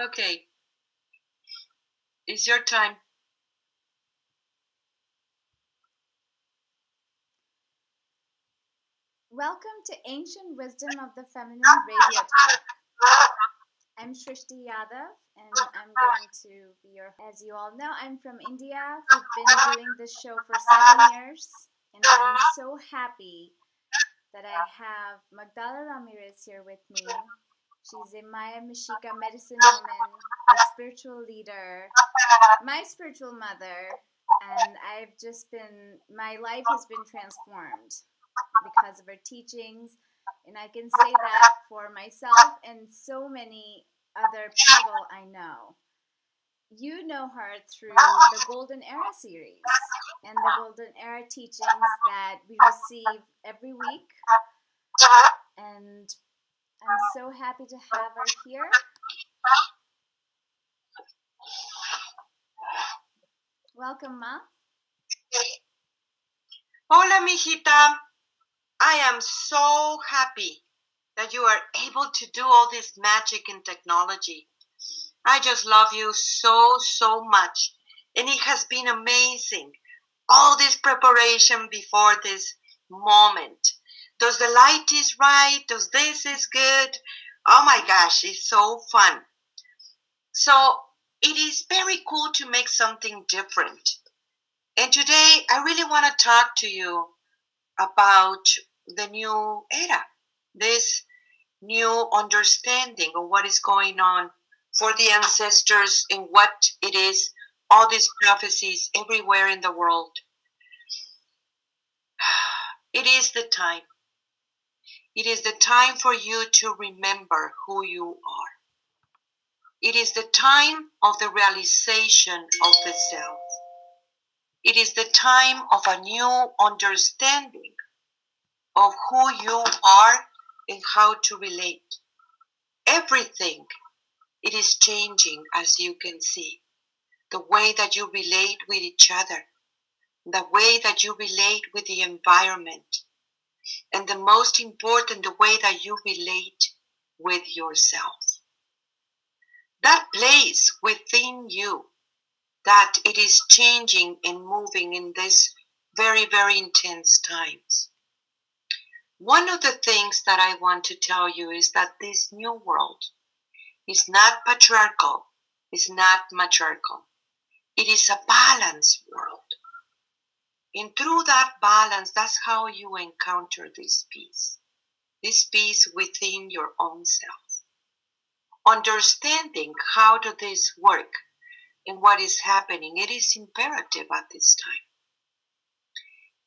Okay. It's your time. Welcome to Ancient Wisdom of the Feminine Radio Talk. I'm Shrishti Yadav, and I'm going to be your, as you all know, I'm from India. We've been doing this show for 7 years, and I'm so happy that I have Magdala Ramirez here with me. She's a Maya Mexica medicine woman, a spiritual leader, my spiritual mother, and I've just been, my life has been transformed because of her teachings, and I can say that for myself and so many other people I know. You know her through the Golden Era series and the Golden Era teachings that we receive every week, and I'm so happy to have her here. Welcome, Ma. Hola, mijita. I am so happy that you are able to do all this magic and technology. I just love you so, so much. And it has been amazing, all this preparation before this moment. Does the light is right? Does this is good? Oh my gosh, it's so fun. So it is very cool to make something different. And today I really want to talk to you about the new era, this new understanding of what is going on for the ancestors and what it is, all these prophecies everywhere in the world. It is the time. It is the time for you to remember who you are. It is the time of the realization of the self. It is the time of a new understanding of who you are and how to relate. Everything, it is changing, as you can see. The way that you relate with each other, the way that you relate with the environment, and the most important, the way that you relate with yourself. That place within you, that it is changing and moving in this very, very intense times. One of the things that I want to tell you is that this new world is not patriarchal, is not matriarchal. It is a balanced world. And through that balance, that's how you encounter this peace within your own self. Understanding how does this work and what is happening, it is imperative at this time.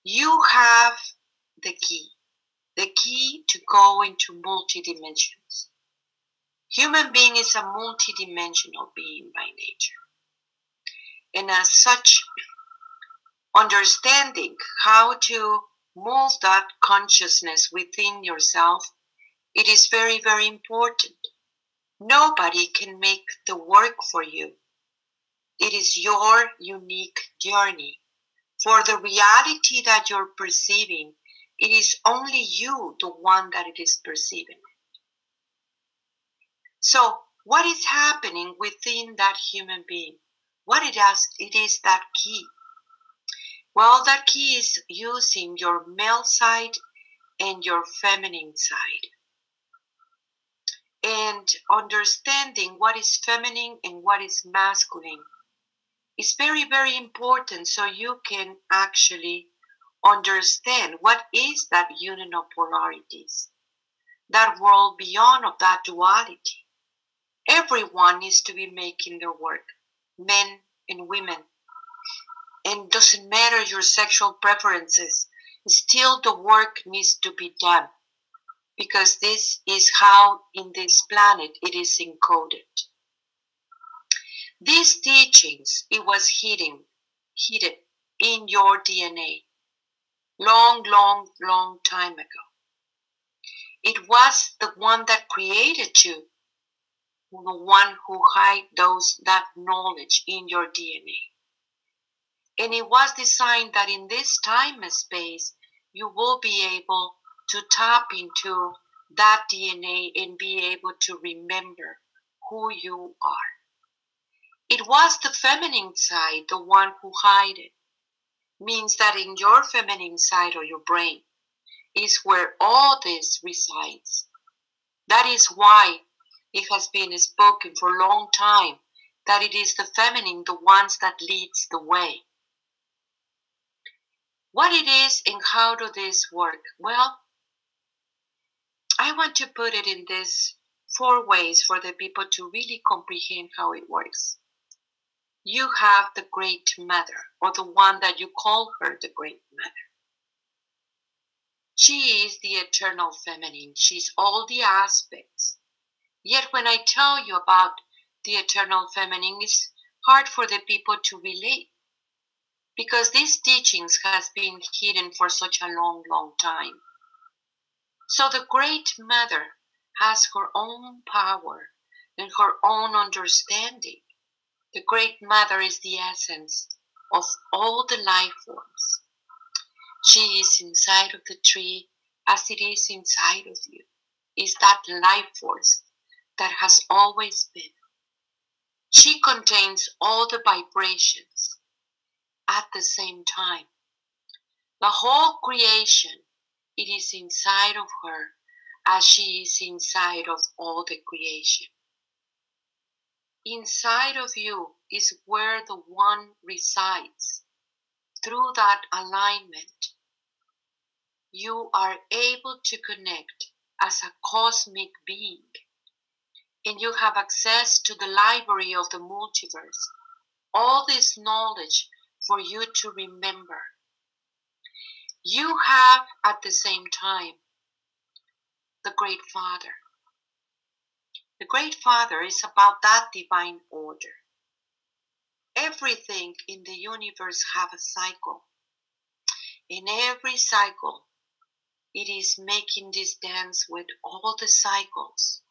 You have the key to go into multidimensions. Human being is a multidimensional being by nature. And as such, understanding how to move that consciousness within yourself, it is very, very important. Nobody can make the work for you. It is your unique journey. For the reality that you're perceiving, it is only you, the one that it is perceiving. So what is happening within that human being? What it does, it is that key. Well, that key is using your male side and your feminine side. And understanding what is feminine and what is masculine is very, very important, so you can actually understand what is that union of polarities, that world beyond of that duality. Everyone needs to be making their work, men and women. And doesn't matter your sexual preferences, still the work needs to be done, because this is how in this planet it is encoded. These teachings, it was hidden in your DNA long time ago. It was the one that created you, the one who hid that knowledge in your DNA. And it was designed that in this time and space, you will be able to tap into that DNA and be able to remember who you are. It was the feminine side, the one who hid it. Means that in your feminine side or your brain is where all this resides. That is why it has been spoken for a long time that it is the feminine, the ones that leads the way. What it is and how do this work? Well, I want to put it in these 4 ways for the people to really comprehend how it works. You have the Great Mother, or the one that you call her the Great Mother. She is the eternal feminine. She's all the aspects. Yet when I tell you about the eternal feminine, it's hard for the people to relate because these teachings has been hidden for such a long, long time. So the Great Mother has her own power and her own understanding. The Great Mother is the essence of all the life forms. She is inside of the tree as it is inside of you. Is that life force that has always been. She contains all the vibrations at the same time. The whole creation, it is inside of her as she is inside of all the creation. Inside of you is where the one resides. Through that alignment, you are able to connect as a cosmic being. And you have access to the library of the multiverse. All this knowledge for you to remember. You have, at the same time, the Great Father. The Great Father is about that divine order. Everything in the universe have a cycle. In every cycle, it is making this dance with all the cycles.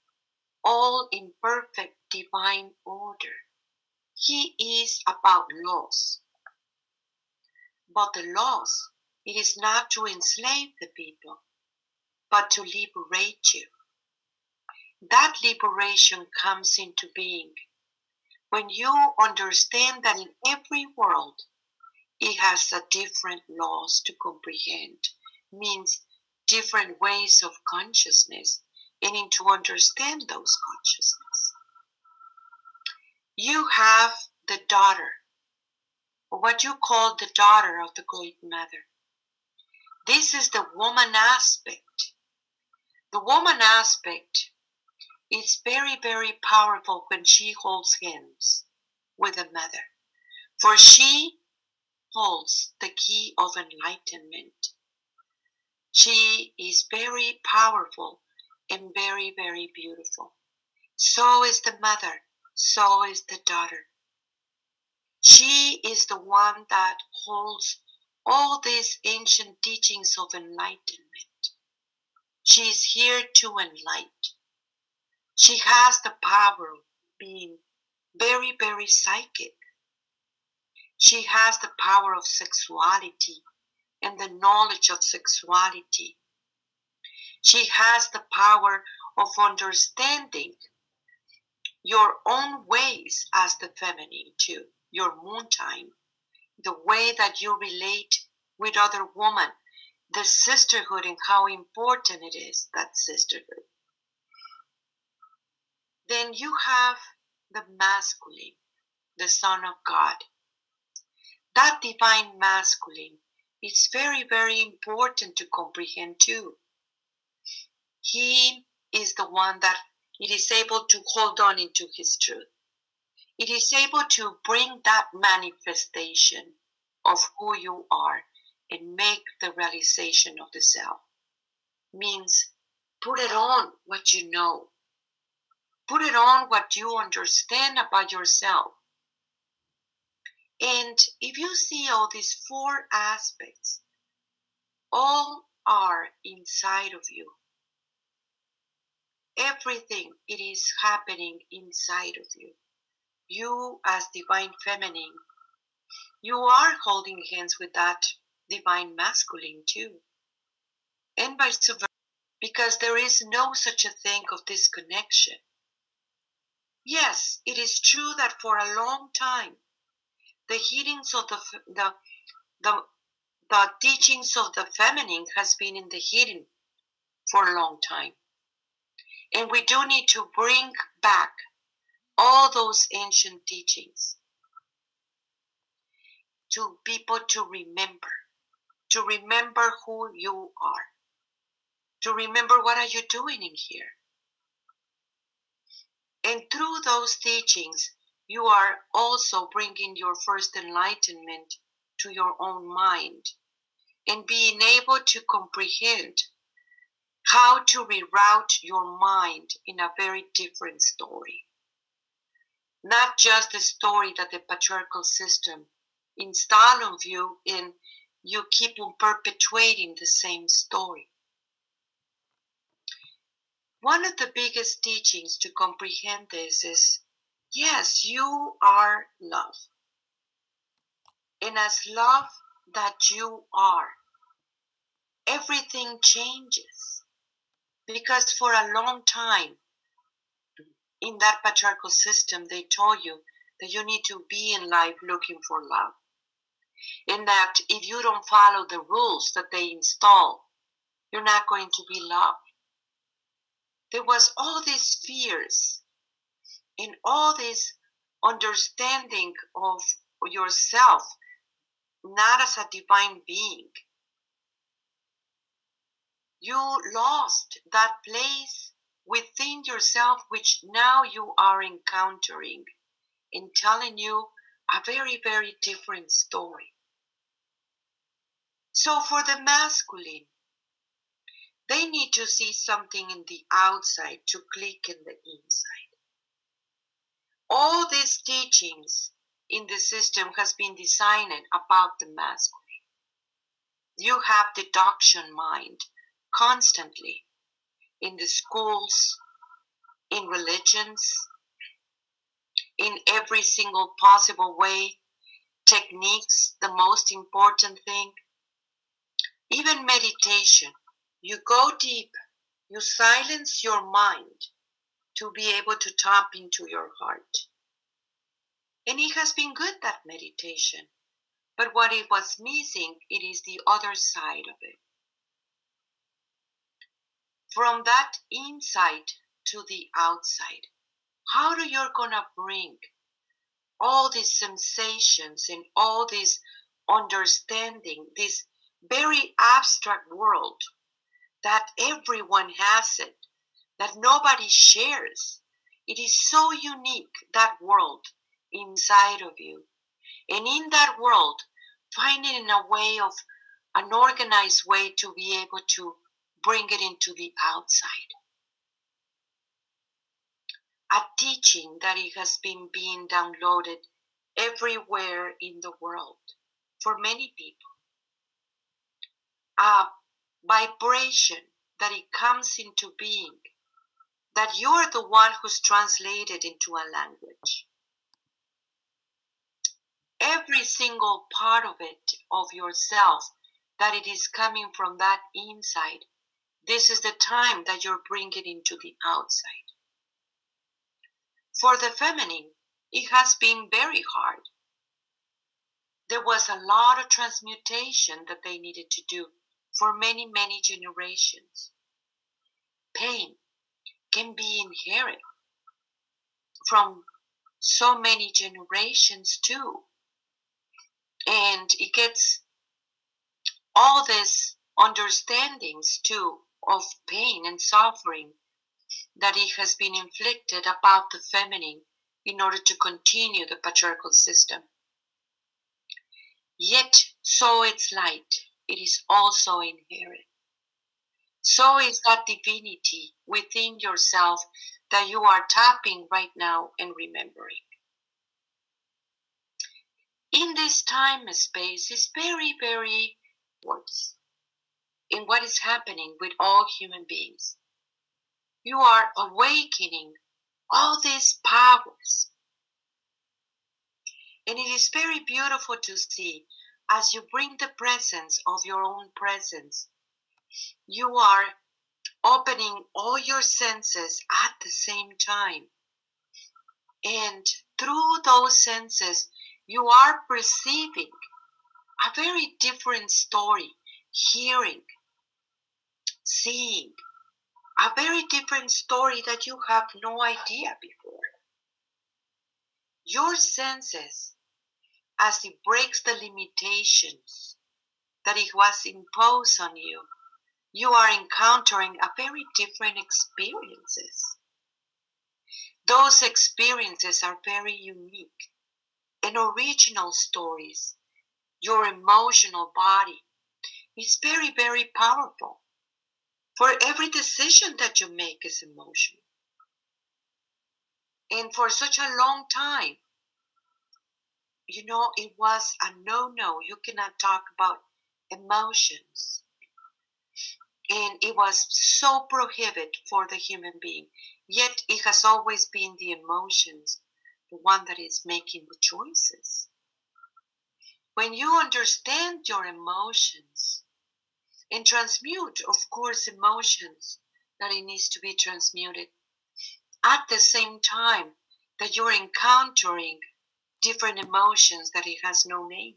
All in perfect divine order. He is about laws. But the laws, it is not to enslave the people, but to liberate you. That liberation comes into being when you understand that in every world, it has a different laws to comprehend, means different ways of consciousness. And to understand those consciousness. You have the daughter, or what you call the daughter of the Great Mother. This is the woman aspect. The woman aspect is very, very powerful when she holds hands with the mother, for she holds the key of enlightenment. She is very powerful and very, very beautiful. So is the mother. So is the daughter. She is the one that holds all these ancient teachings of enlightenment. She is here to enlighten. She has the power of being very, very psychic. She has the power of sexuality and the knowledge of sexuality. She has the power of understanding your own ways as the feminine too, your moon time, the way that you relate with other women, the sisterhood and how important it is, that sisterhood. Then you have the masculine, the Son of God. That divine masculine is very, very important to comprehend too. He is the one that it is able to hold on into his truth. It is able to bring that manifestation of who you are and make the realization of the self. Means put it on what you know. Put it on what you understand about yourself. And if you see all these 4 aspects, all are inside of you. Everything, it is happening inside of you. You as divine feminine, you are holding hands with that divine masculine too. And vice versa, because there is no such a thing of this connection. Yes, it is true that for a long time, the healings of the teachings of the feminine has been in the hidden for a long time. And we do need to bring back all those ancient teachings to people to remember who you are, to remember what are you doing in here. And through those teachings, you are also bringing your first enlightenment to your own mind and being able to comprehend how to reroute your mind in a very different story. Not just the story that the patriarchal system installed on you, and you keep on perpetuating the same story. One of the biggest teachings to comprehend this is, yes, you are love. And as love that you are, everything changes. Because for a long time, in that patriarchal system, they told you that you need to be in life looking for love. And that if you don't follow the rules that they install, you're not going to be loved. There was all these fears and all this understanding of yourself, not as a divine being. You lost that place within yourself, which now you are encountering and telling you a very, very different story. So for the masculine, they need to see something in the outside to click in the inside. All these teachings in the system has been designed about the masculine. You have deduction mind constantly in the schools, in religions, in every single possible way, techniques, the most important thing, even meditation. You go deep, you silence your mind to be able to tap into your heart. And it has been good, that meditation. But what it was missing, it is the other side of it. From that inside to the outside, how do you're gonna bring all these sensations and all this understanding, this very abstract world that everyone has it, that nobody shares. It is so unique, that world inside of you. And in that world, finding a way of an organized way to be able to bring it into the outside. A teaching that it has been being downloaded everywhere in the world for many people. Vibration that it comes into being, that you are the one who's translated into a language. Every single part of it, of yourself, that it is coming from that inside, this is the time that you're bringing into the outside. For the feminine, it has been very hard. There was a lot of transmutation that they needed to do. For many, many generations. Pain can be inherited from so many generations too. And it gets all these understandings too of pain and suffering that it has been inflicted about the feminine in order to continue the patriarchal system. Yet, so it's light. It is also inherent. So is that divinity within yourself that you are tapping right now and remembering. In this time and space is very, very worse in what is happening with all human beings. You are awakening all these powers. And it is very beautiful to see. As you bring the presence of your own presence, you are opening all your senses at the same time. And through those senses, you are perceiving a very different story, hearing, seeing, a very different story that you have no idea before. Your senses, as it breaks the limitations that it was imposed on you, you are encountering a very different experiences. Those experiences are very unique and original stories. Your emotional body is very, very powerful. For every decision that you make is emotional. And for such a long time, it was a no-no. You cannot talk about emotions. And it was so prohibited for the human being. Yet it has always been the emotions, the one that is making the choices. When you understand your emotions and transmute, of course, emotions that it needs to be transmuted, at the same time that you're encountering different emotions that it has no name.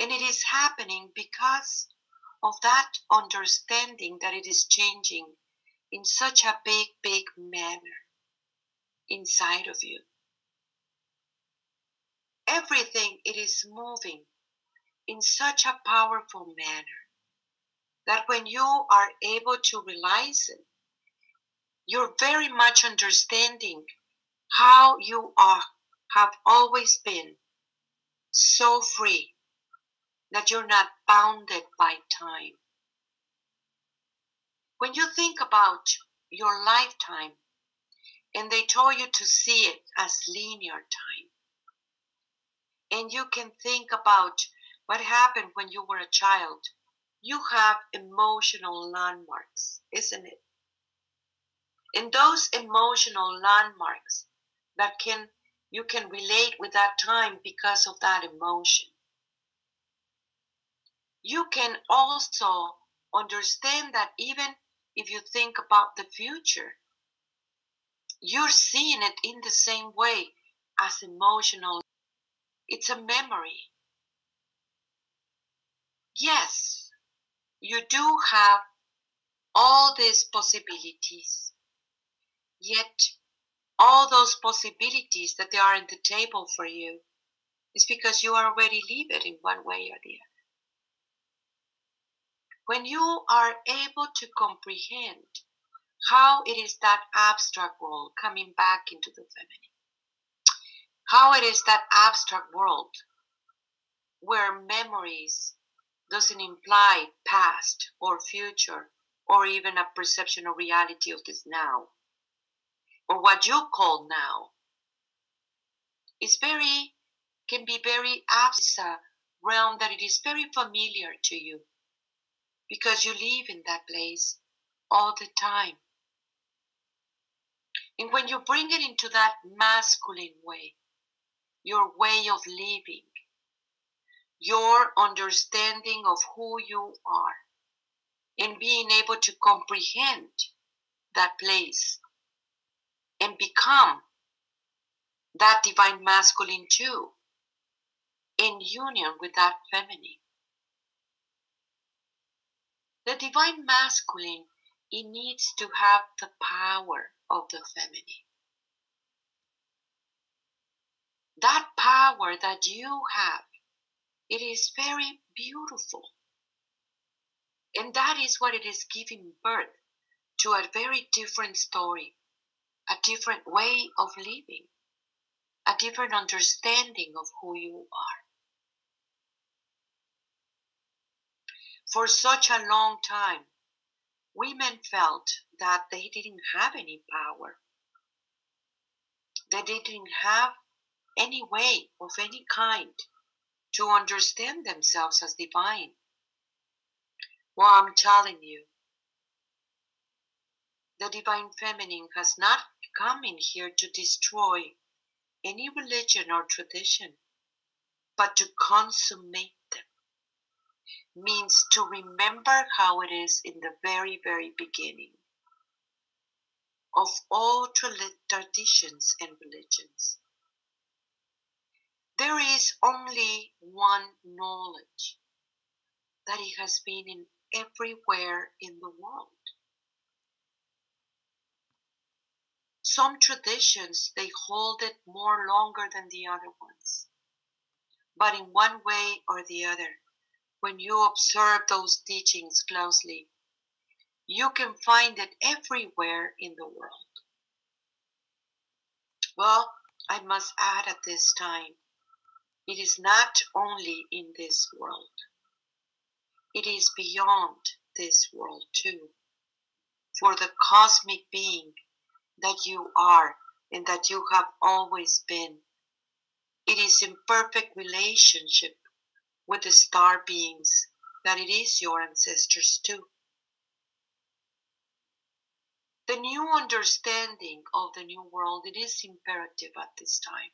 And it is happening because of that understanding that it is changing in such a big, big manner inside of you. Everything, it is moving in such a powerful manner that when you are able to realize it, you're very much understanding how you are, have always been so free that you're not bounded by time. When you think about your lifetime, and they told you to see it as linear time, and you can think about what happened when you were a child, you have emotional landmarks, isn't it? And those emotional landmarks that you can relate with that time because of that emotion. You can also understand that even if you think about the future, you're seeing it in the same way as emotional. It's a memory. Yes, you do have all these possibilities, yet all those possibilities that they are on the table for you is because you are already living in one way or the other. When you are able to comprehend how it is that abstract world coming back into the feminine, how it is that abstract world where memories doesn't imply past or future or even a perception of reality of this now or what you call now, is can be very abstract, a realm that it is very familiar to you, because you live in that place all the time. And when you bring it into that masculine way, your way of living, your understanding of who you are, and being able to comprehend that place and become that divine masculine too, in union with that feminine. The divine masculine, it needs to have the power of the feminine. That power that you have, it is very beautiful. And that is what it is giving birth to a very different story, a different way of living, a different understanding of who you are. For such a long time, women felt that they didn't have any power. That they didn't have any way of any kind to understand themselves as divine. Well, I'm telling you, the divine feminine has not come in here to destroy any religion or tradition, but to consummate them. means to remember how it is in the very, very beginning of all traditions and religions. There is only one knowledge, that it has been in everywhere in the world. Some traditions, they hold it more longer than the other ones. But in one way or the other, when you observe those teachings closely, you can find it everywhere in the world. Well, I must add at this time, it is not only in this world. It is beyond this world too. For the cosmic being that you are and that you have always been, it is in perfect relationship with the star beings that it is your ancestors too. The new understanding of the new world, it is imperative at this time.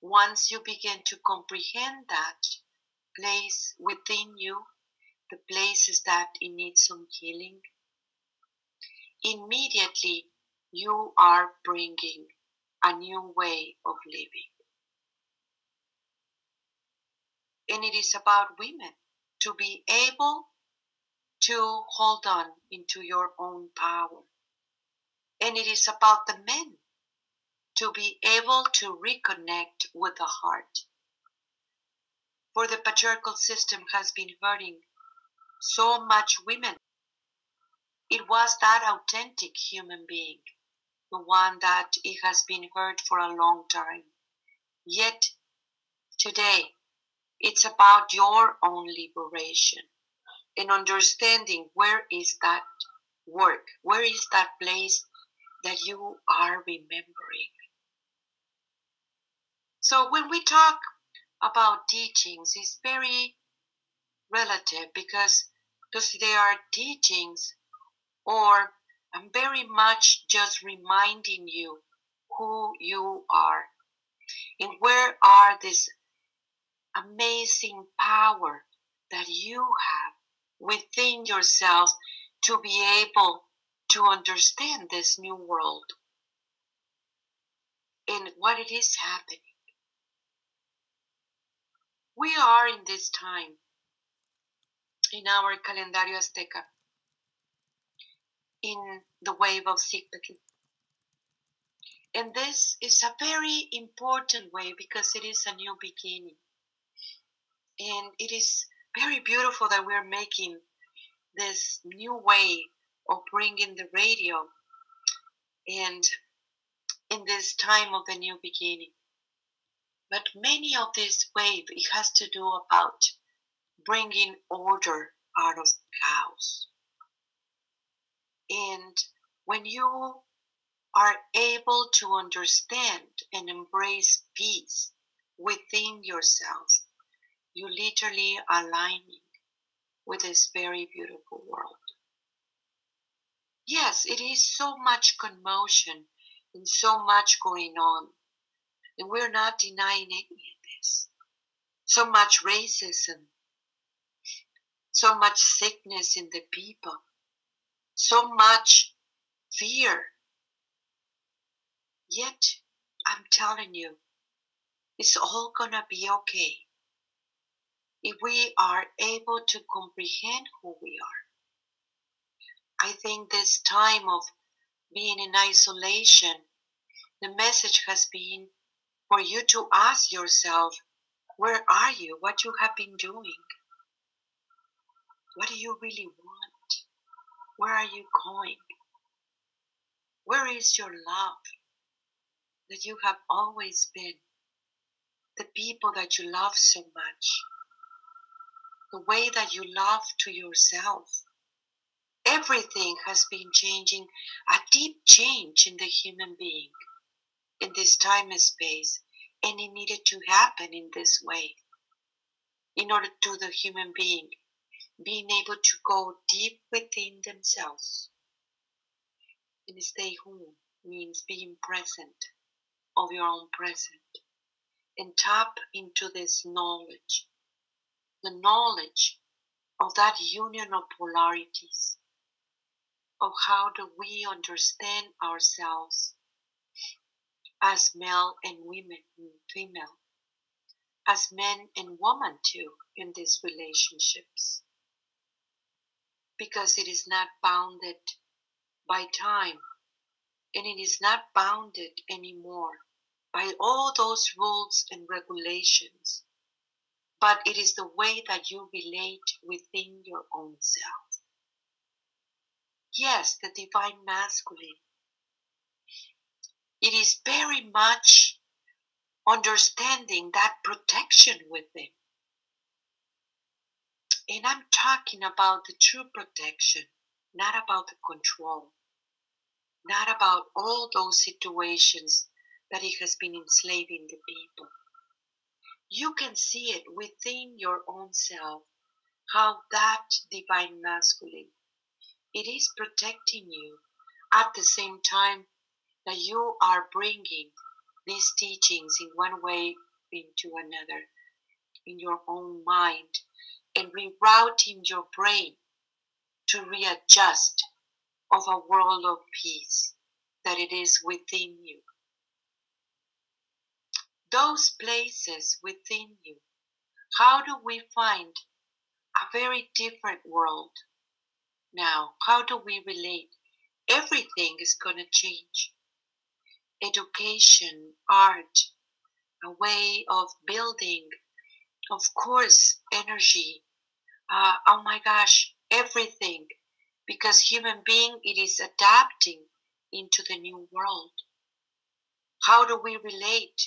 Once you begin to comprehend that place within you, the places that it needs some healing, immediately you are bringing a new way of living. And it is about women to be able to hold on into your own power. And it is about the men to be able to reconnect with the heart. For the patriarchal system has been hurting so much women. It was that authentic human being, the one that it has been hurt for a long time. Yet today, it's about your own liberation and understanding where is that work, where is that place that you are remembering. So when we talk about teachings, it's very relative because they are teachings, or I'm very much just reminding you who you are and where are these amazing power that you have within yourself to be able to understand this new world and what it is happening. We are in this time, in our Calendario Azteca, in the wave of Cipactli. And this is a very important way because it is a new beginning. And it is very beautiful that we're making this new way of bringing the radio and in this time of the new beginning. But many of this wave, it has to do about bringing order out of chaos. And when you are able to understand and embrace peace within yourself, you literally are aligning with this very beautiful world. Yes, it is so much commotion and so much going on. And we're not denying any of this. So much racism. So much sickness in the people. So much fear. Yet, I'm telling you, it's all gonna be okay. If we are able to comprehend who we are. I think this time of being in isolation, the message has been for you to ask yourself, where are you? What you have been doing? What do you really want? Where are you going? Where is your love that you have always been? The people that you love so much. The way that you love to yourself. Everything has been changing, a deep change in the human being, in this time and space, and it needed to happen in this way, in order to the human being, being able to go deep within themselves. And stay home means being present, of your own present, and tap into this knowledge. The knowledge of that union of polarities, of how do we understand ourselves as male and women, female, as men and women too in these relationships, because it is not bounded by time, and it is not bounded anymore by all those rules and regulations, but it is the way that you relate within your own self. Yes, the divine masculine, it is very much understanding that protection within. And I'm talking about the true protection, not about the control, not about all those situations that it has been enslaving the people. You can see it within your own self, how that divine masculine, it is protecting you at the same time that you are bringing these teachings in one way into another, in your own mind, and rerouting your brain to readjust of a world of peace that it is within you. Those places within you, how do we find a very different world now? How do we relate? Everything is going to change. Education, art, a way of building, of course, energy. Oh my gosh, everything. Because human being, it is adapting into the new world. How do we relate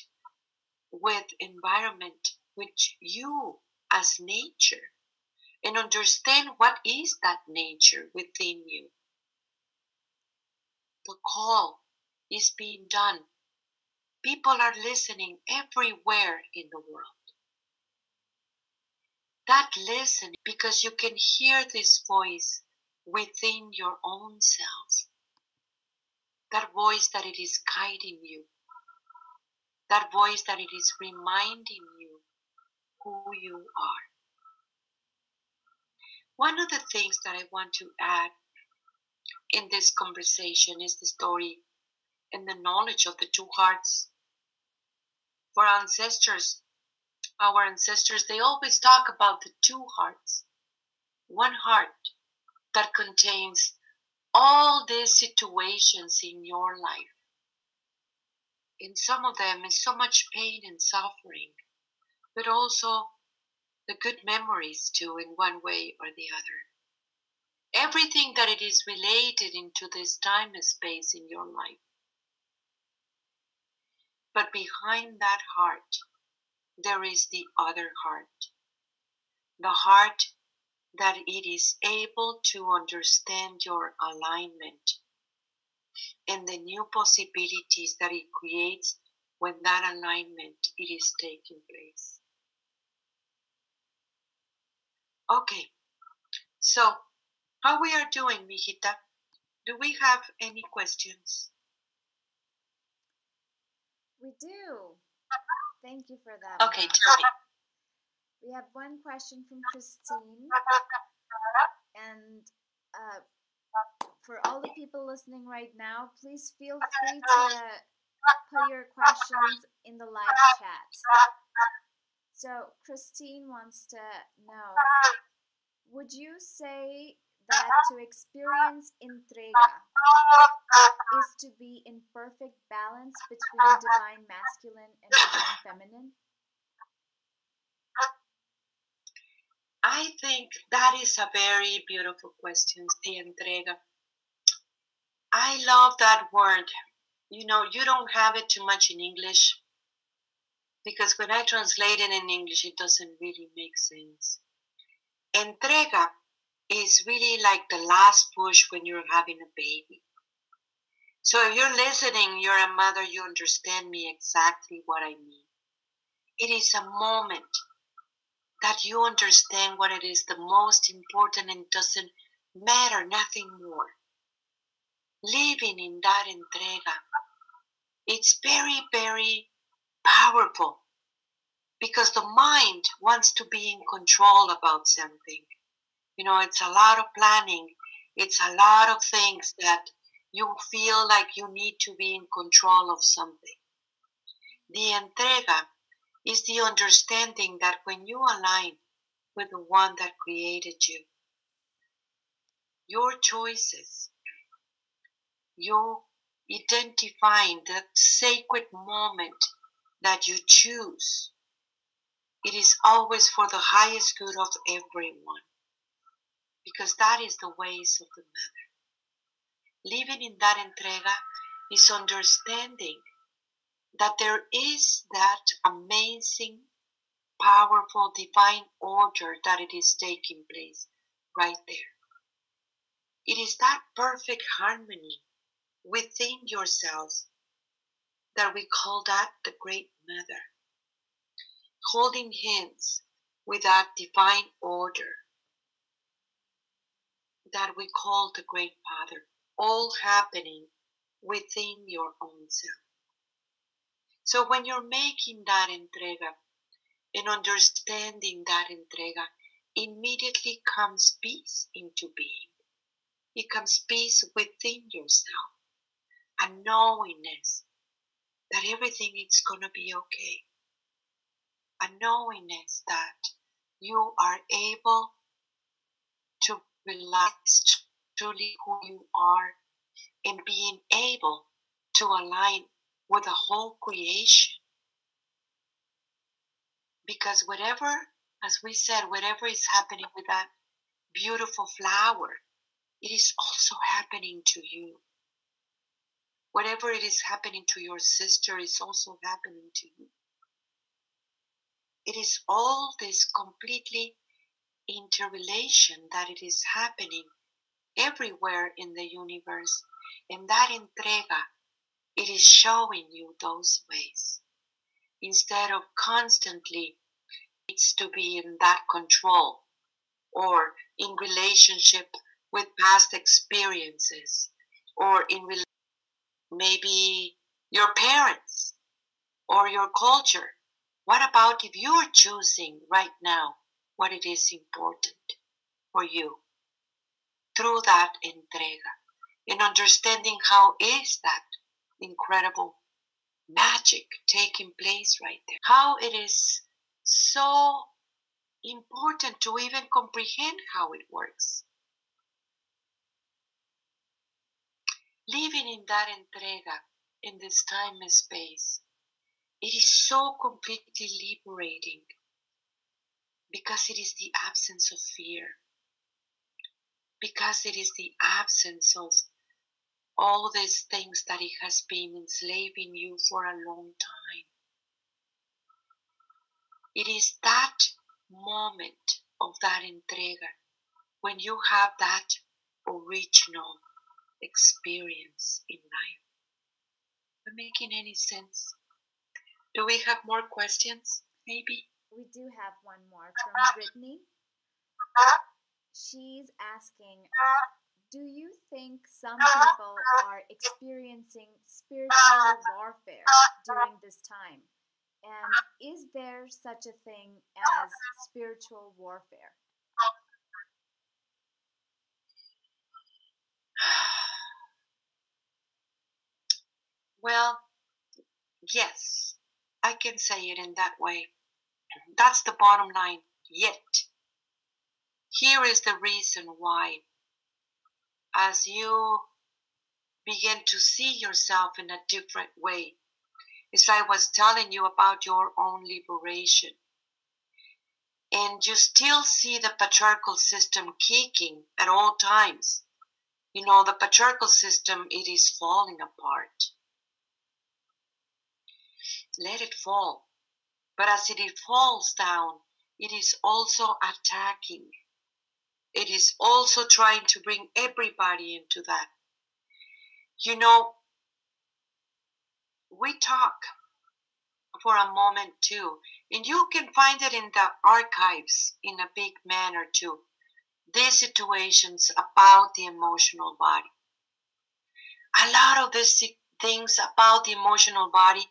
with environment, which you as nature, and understand what is that nature within you? The call is being done. People are listening everywhere in the world. That listening, because you can hear this voice within your own self, that voice that it is guiding you, that voice that it is reminding you who you are. One of the things that I want to add in this conversation is the story and the knowledge of the two hearts. For ancestors, our ancestors, they always talk about the two hearts. One heart that contains all these situations in your life. In some of them is so much pain and suffering, but also the good memories too, in one way or the other. Everything that it is related into this time and space in your life. But behind that heart, there is the other heart. The heart that it is able to understand your alignment and the new possibilities that it creates when that alignment it is taking place. Okay, so how we are doing, mijita? Do we have any questions? We do. Thank you for that. Okay, tell me. We have one question from Christine. And for all the people listening right now, please feel free to put your questions in the live chat. So Christine wants to know, would you say that to experience entrega is to be in perfect balance between divine masculine and divine feminine? I think that is a very beautiful question, the entrega. I love that word. You know, you don't have it too much in English, because when I translate it in English, it doesn't really make sense. Entrega is really like the last push when you're having a baby. So if you're listening, you're a mother, you understand me exactly what I mean. It is a moment that you understand what it is the most important and doesn't matter, nothing more. Living in that entrega, it's very, very powerful, because the mind wants to be in control about something. You know, it's a lot of planning. It's a lot of things that you feel like you need to be in control of something. The entrega is the understanding that when you align with the one that created you, your choices, you identifying that sacred moment that you choose, it is always for the highest good of everyone, because that is the ways of the mother. Living in that entrega is understanding that there is that amazing, powerful, divine order that it is taking place right there. It is that perfect harmony within yourself that we call that the Great Mother. Holding hands with that divine order that we call the Great Father, all happening within your own self. So when you're making that entrega and understanding that entrega, immediately comes peace into being. It comes peace within yourself, a knowingness that everything is going to be okay. A knowingness that you are able to realize truly who you are and being able to align with the whole creation. Because whatever, as we said, whatever is happening with that beautiful flower, it is also happening to you. Whatever it is happening to your sister is also happening to you. It is all this completely interrelation that it is happening everywhere in the universe. And that entrega, it is showing you those ways. Instead of constantly needs to be in that control or in relationship with past experiences or in relationship maybe your parents or your culture. What about if you're choosing right now what it is important for you through that entrega and understanding how is that incredible magic taking place right there? How it is so important to even comprehend how it works. Living in that entrega, in this time and space, it is so completely liberating because it is the absence of fear, because it is the absence of all these things that it has been enslaving you for a long time. It is that moment of that entrega when you have that original experience in life. Am I making any sense? Do we have more questions? Maybe we do have one more from Brittany. She's asking, do you think some people are experiencing spiritual warfare during this time? And is there such a thing as spiritual warfare? Well, yes, I can say it in that way. That's the bottom line. Yet, here is the reason why. As you begin to see yourself in a different way, as I was telling you about your own liberation, and you still see the patriarchal system kicking at all times. You know, the patriarchal system, it is falling apart. Let it fall. But as it falls down, it is also attacking. It is also trying to bring everybody into that. You know, we talk for a moment too, and you can find it in the archives in a big manner too, these situations about the emotional body. A lot of these things about the emotional body,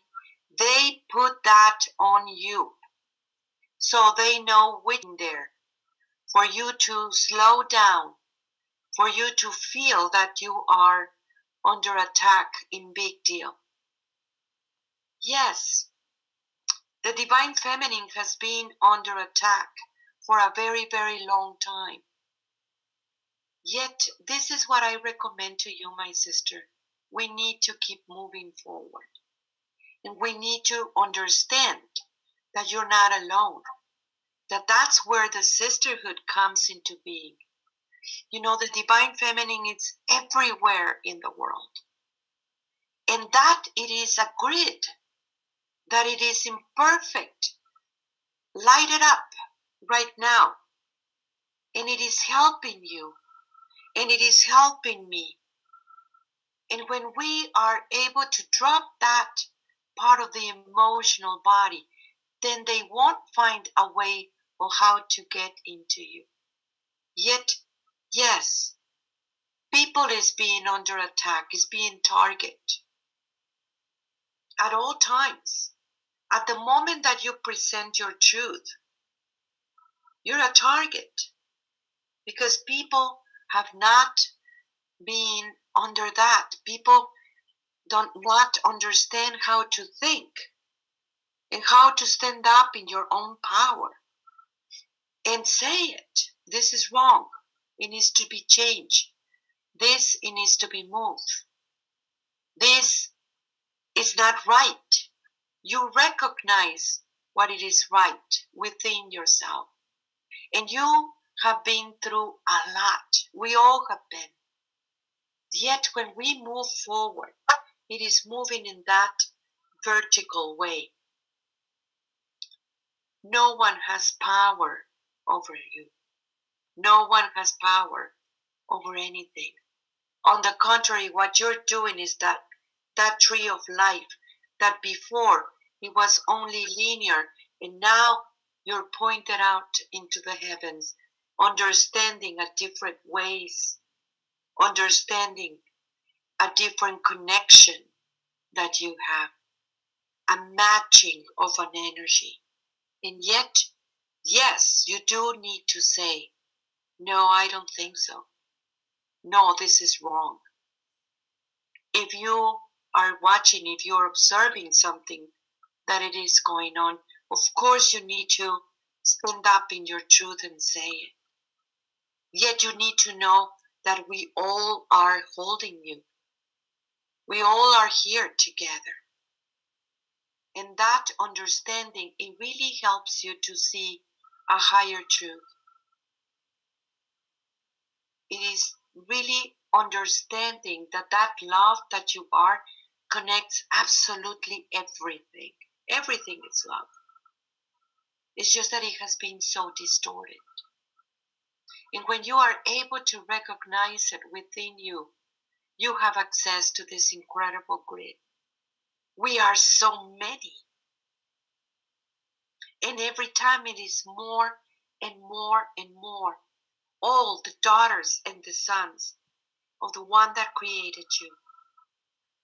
they put that on you, so they know what's in there. for you to slow down, for you to feel that you are under attack in big deal. Yes, the Divine Feminine has been under attack for a very, very long time. Yet, this is what I recommend to you, my sister. We need to keep moving forward. And we need to understand that you're not alone. That that's where the sisterhood comes into being. You know, the Divine Feminine is everywhere in the world. And that it is a grid. That it is imperfect. Light it up right now. And it is helping you. And it is helping me. And when we are able to drop that part of the emotional body, then they won't find a way or how to get into you. Yet, yes, people is being under attack, is being targeted at all times. At the moment that you present your truth, you're a target because people have not been under that. People don't not understand how to think and how to stand up in your own power and say it. This is wrong. It needs to be changed. This, it needs to be moved. This is not right. You recognize what it is right within yourself. And you have been through a lot. We all have been. Yet when we move forward, it is moving in that vertical way. No one has power over you. No one has power over anything. On the contrary, what you're doing is that tree of life, that before it was only linear, and now you're pointed out into the heavens, understanding at different ways, understanding a different connection that you have, a matching of an energy. And yet, yes, you do need to say, no, I don't think so. No, this is wrong. If you are watching, if you're observing something that it is going on, of course you need to stand up in your truth and say it. Yet you need to know that we all are holding you. We all are here together. And that understanding, it really helps you to see a higher truth. It is really understanding that that love that you are connects absolutely everything. Everything is love. It's just that it has been so distorted. And when you are able to recognize it within you, you have access to this incredible grid. We are so many. And every time it is more and more and more. All the daughters and the sons of the one that created you.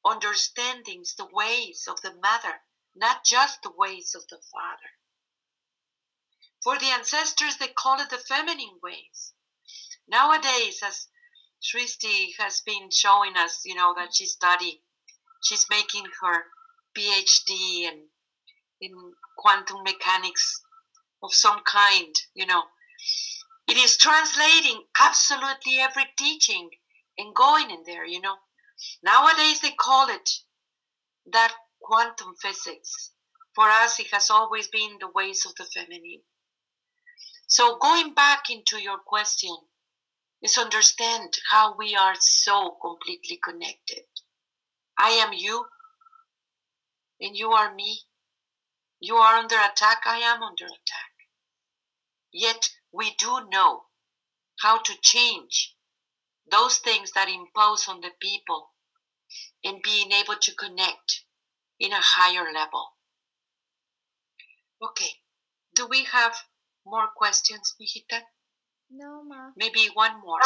Understanding the ways of the mother, not just the ways of the father. For the ancestors, they call it the feminine ways. Nowadays, as Shrishti has been showing us, you know, that she studied, she's making her PhD in quantum mechanics of some kind, you know. It is translating absolutely every teaching and going in there, you know. Nowadays, they call it that quantum physics. For us, it has always been the ways of the feminine. So going back into your question is understand how we are so completely connected. I am you, and you are me. You are under attack, I am under attack. Yet we do know how to change those things that impose on the people and being able to connect in a higher level. Okay, do we have more questions, mijita? No, ma. Maybe one more.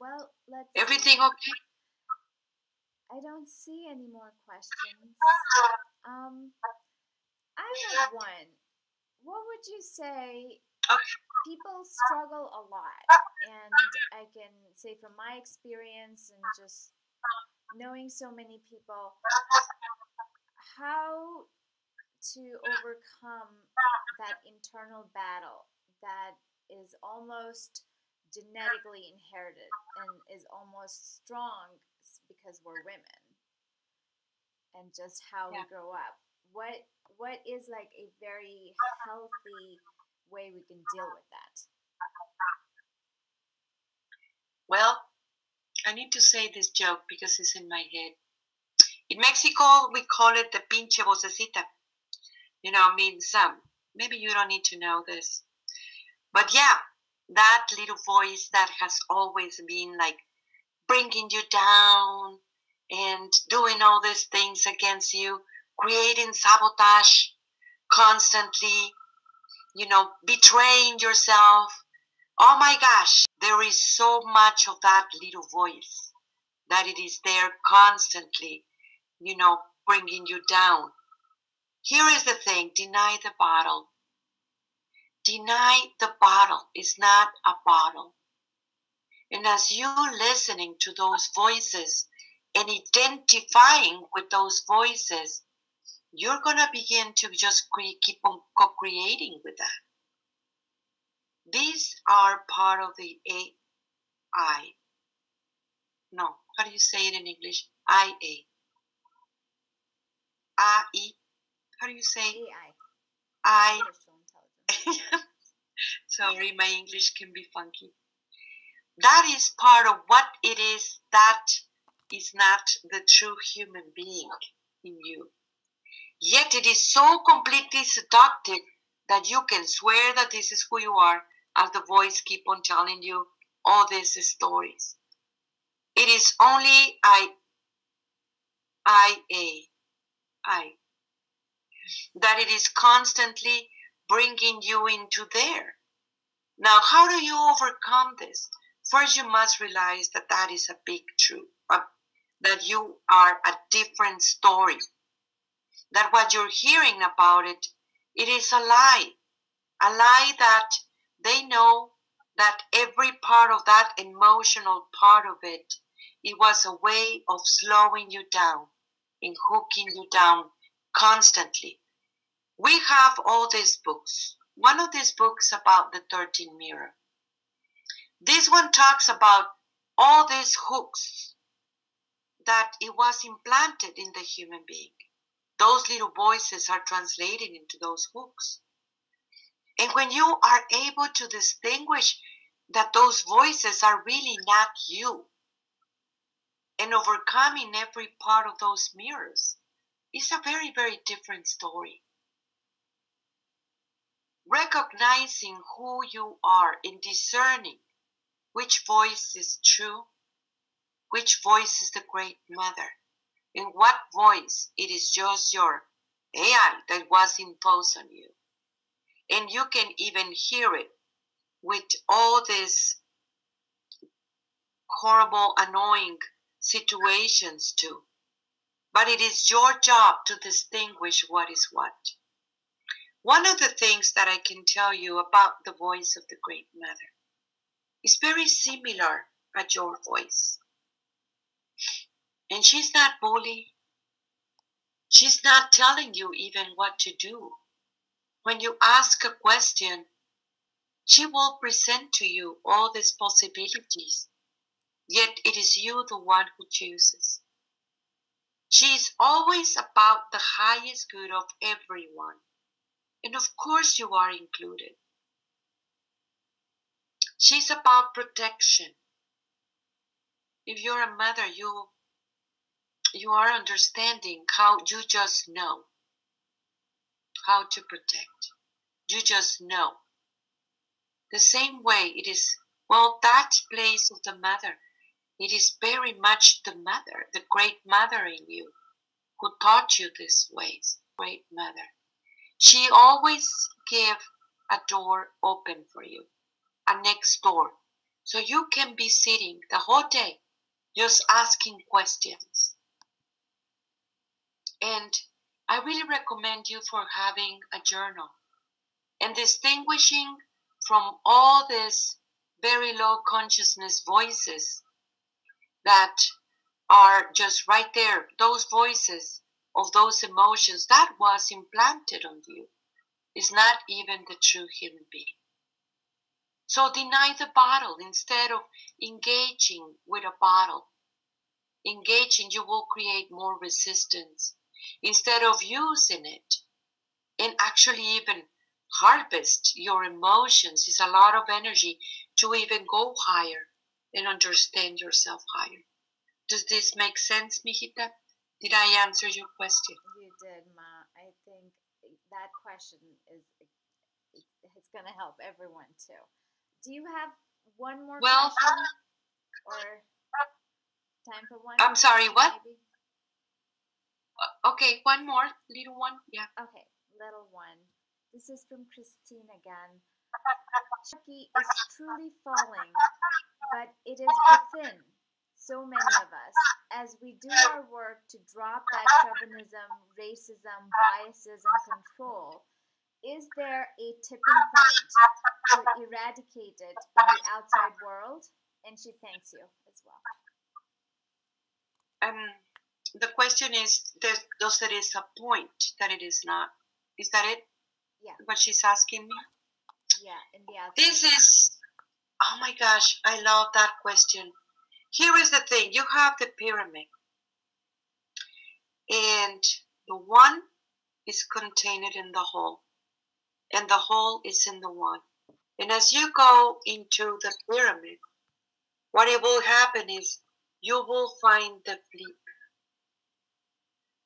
Well, let's. Everything see. Okay? I don't see any more questions. I have one. What would you say people struggle a lot, and I can say from my experience and just knowing so many people, how to overcome that internal battle that is almost genetically inherited and is almost strong because we're women and just how we grow up. What is like a very healthy way we can deal with that? Well, I need to say this joke because it's in my head. In Mexico, we call it the pinche vocecita. You know, means maybe you don't need to know this. But yeah, that little voice that has always been like bringing you down and doing all these things against you, creating sabotage constantly, you know, betraying yourself. Oh my gosh, there is so much of that little voice that it is there constantly, you know, bringing you down. Here is the thing, deny the bottle. Deny the bottle. It's not a bottle. And as you listening to those voices and identifying with those voices, you're going to begin to just keep on co-creating with that. These are part of the AI. No, how do you say it in English? IA. AI. How do you say? AI. I. Sorry, my English can be funky. That is part of what it is that is not the true human being in you. Yet it is so completely seductive that you can swear that this is who you are as the voice keep on telling you all these stories. It is only I that it is constantly bringing you into there. Now, how do you overcome this? First, you must realize that that is a big truth, that you are a different story, that what you're hearing about it, it is a lie that they know that every part of that emotional part of it, it was a way of slowing you down and hooking you down constantly. We have all these books. One of these books is about the 13th mirror. This one talks about all these hooks that it was implanted in the human being. Those little voices are translated into those hooks. And when you are able to distinguish that those voices are really not you, and overcoming every part of those mirrors, is a very, very different story. Recognizing who you are and discerning which voice is true, which voice is the Great Mother, and what voice it is just your AI that was imposed on you. And you can even hear it with all these horrible, annoying situations too. But it is your job to distinguish what is what. One of the things that I can tell you about the voice of the Great Mother is very similar at your voice. And she's not bully. She's not telling you even what to do. When you ask a question, she will present to you all these possibilities. Yet it is you, the one who chooses. She is always about the highest good of everyone. And of course you are included. She's about protection. If you're a mother, you are understanding how you just know how to protect. You just know. The same way it is, well, that place of the mother, it is very much the mother, the Great Mother in you, who taught you these ways, Great Mother. She always gave a door open for you, a next door. So you can be sitting the whole day just asking questions. And I really recommend you for having a journal and distinguishing from all these very low consciousness voices that are just right there, those voices of those emotions that was implanted on you is not even the true human being. So deny the bottle instead of engaging with a bottle. Engaging, you will create more resistance instead of using it and actually even harvest your emotions. It's a lot of energy to even go higher and understand yourself higher. Does this make sense, mijita? Did I answer your question? You did, Ma. I think that question is it's going to help everyone too. Do you have one more question? Or time for one? I'm sorry, what? Maybe? Okay, one more, little one. Yeah. Okay, little one. This is from Christine again. Turkey is truly falling, but it is within so many of us. As we do our work to drop that chauvinism, racism, biases, and control, is there a tipping point to eradicate it in the outside world? And she thanks you as well. The question is, does there is a point that it is not? Is that it? Yeah. What she's asking me? Yeah, in the outside. This is, oh my gosh, I love that question. Here is the thing. You have the pyramid. And the one is contained in the whole. And the whole is in the one. And as you go into the pyramid, what it will happen is you will find the flip.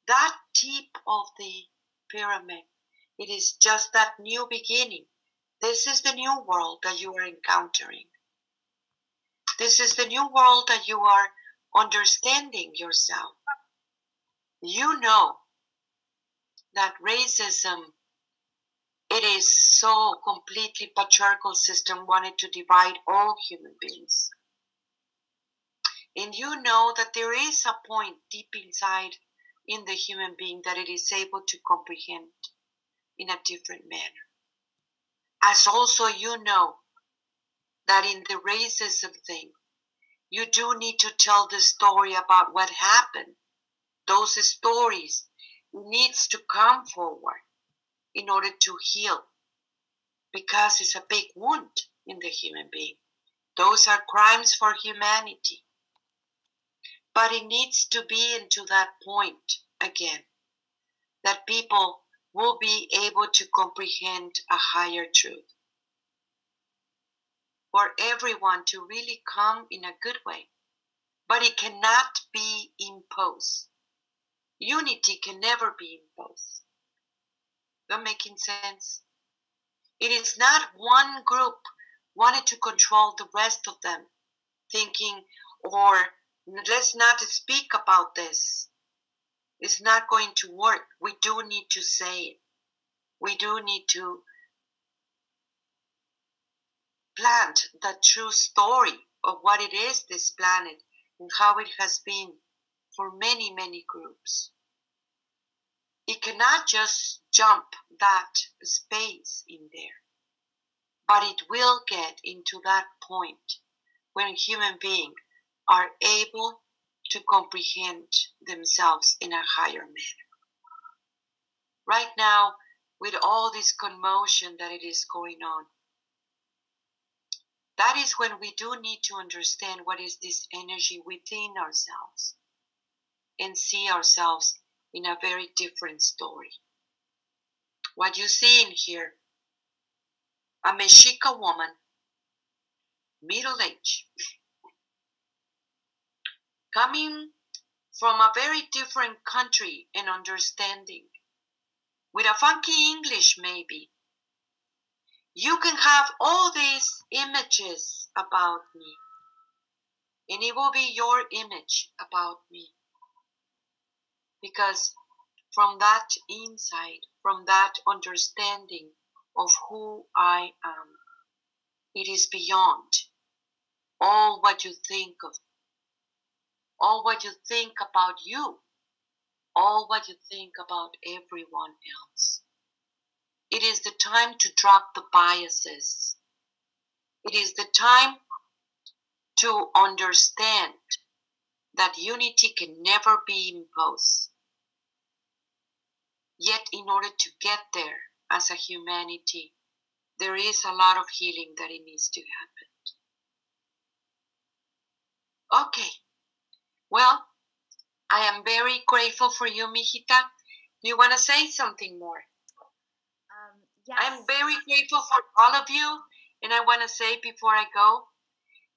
That tip of the pyramid, it is just that new beginning. This is the new world that you are encountering. This is the new world that you are understanding yourself. You know that racism, it is so completely patriarchal system wanted to divide all human beings. And you know that there is a point deep inside in the human being that it is able to comprehend in a different manner. As also you know that in the racism thing, you do need to tell the story about what happened. Those stories needs to come forward in order to heal, because it's a big wound in the human being. Those are crimes for humanity. But it needs to be into that point again, that people will be able to comprehend a higher truth. For everyone to really come in a good way, but it cannot be imposed. Unity can never be imposed. That making sense? It is not one group wanted to control the rest of them, thinking, or let's not speak about this. It's not going to work. We do need to say it. We do need to plant the true story of what it is, this planet, and how it has been for many, many groups. It cannot just jump that space in there, but it will get into that point when human beings are able to comprehend themselves in a higher manner. Right now, with all this commotion that it is going on, that is when we do need to understand what is this energy within ourselves and see ourselves in a very different story. What you see in here, a Mexica woman, middle-aged, coming from a very different country and understanding, with a funky English maybe. You can have all these images about me, and it will be your image about me. Because from that insight, from that understanding of who I am, it is beyond all what you think of, all what you think about you, all what you think about everyone else. It is the time to drop the biases It is the time to understand that unity can never be imposed. Yet in order to get there as a humanity, there is a lot of healing that it needs to happen. Okay. Well, I am very grateful for you, mijita. You want to say something more? Yes. I'm very grateful for all of you. And I want to say before I go,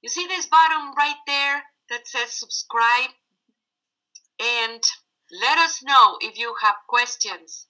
you see this bottom right there that says subscribe? And let us know if you have questions.